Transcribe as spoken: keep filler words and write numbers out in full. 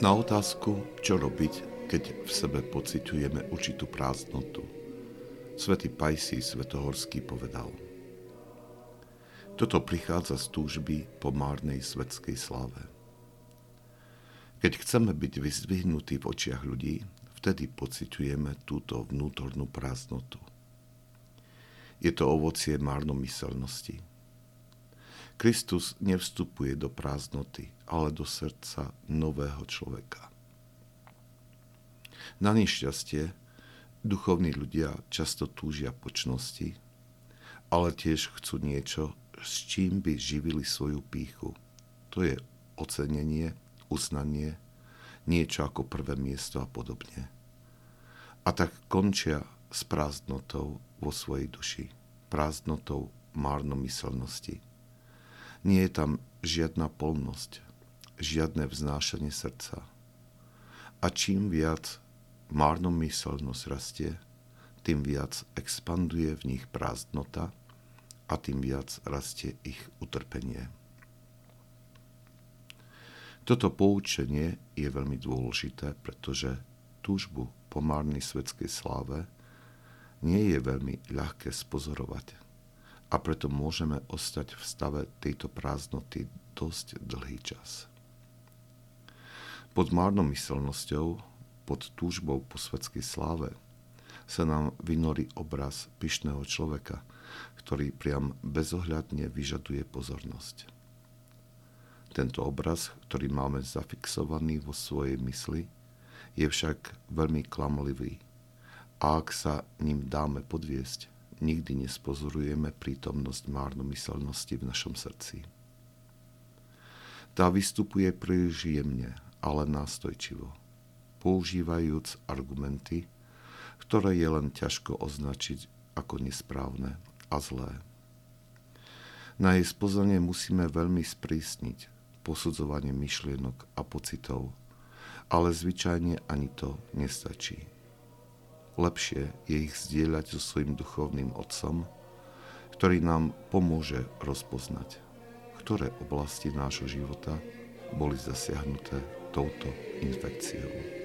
Na otázku, čo robiť, keď v sebe pociťujeme určitú prázdnotu, svätý Pajsí Svetohorský povedal: toto prichádza z túžby po márnej svetskej sláve. Keď chceme byť vyzdvihnutí v očiach ľudí, vtedy pociťujeme túto vnútornú prázdnotu. Je to ovocie márnomyselnosti. Kristus nevstupuje do prázdnoty, ale do srdca nového človeka. Na nešťastie, duchovní ľudia často túžia po čnosti, ale tiež chcú niečo, s čím by živili svoju pýchu. To je ocenenie, uznanie, niečo ako prvé miesto a podobne. A tak končia s prázdnotou vo svojej duši, prázdnotou márnomyselnosti. Nie je tam žiadna plnosť, žiadne vznášanie srdca. A čím viac márnomyselnosť rastie, tým viac expanduje v nich prázdnota a tým viac rastie ich utrpenie. Toto poučenie je veľmi dôležité, pretože túžbu po márnej svetskej sláve nie je veľmi ľahké spozorovať. A preto môžeme ostať v stave tejto prázdnoty dosť dlhý čas. Pod márnomyselnosťou, pod túžbou po svetskej sláve, sa nám vynorí obraz pyšného človeka, ktorý priam bezohľadne vyžaduje pozornosť. Tento obraz, ktorý máme zafixovaný vo svojej mysli, je však veľmi klamlivý a ak sa ním dáme podviesť, nikdy nespozorujeme prítomnosť márnomyselnosti v našom srdci. Tá vystupuje príliš jemne, ale nástojčivo, používajúc argumenty, ktoré je len ťažko označiť ako nesprávne a zlé. Na jej spoznanie musíme veľmi sprísniť posudzovanie myšlienok a pocitov, ale zvyčajne ani to nestačí. Lepšie je ich zdieľať so svojím duchovným otcom, ktorý nám pomôže rozpoznať, ktoré oblasti nášho života boli zasiahnuté touto infekciou.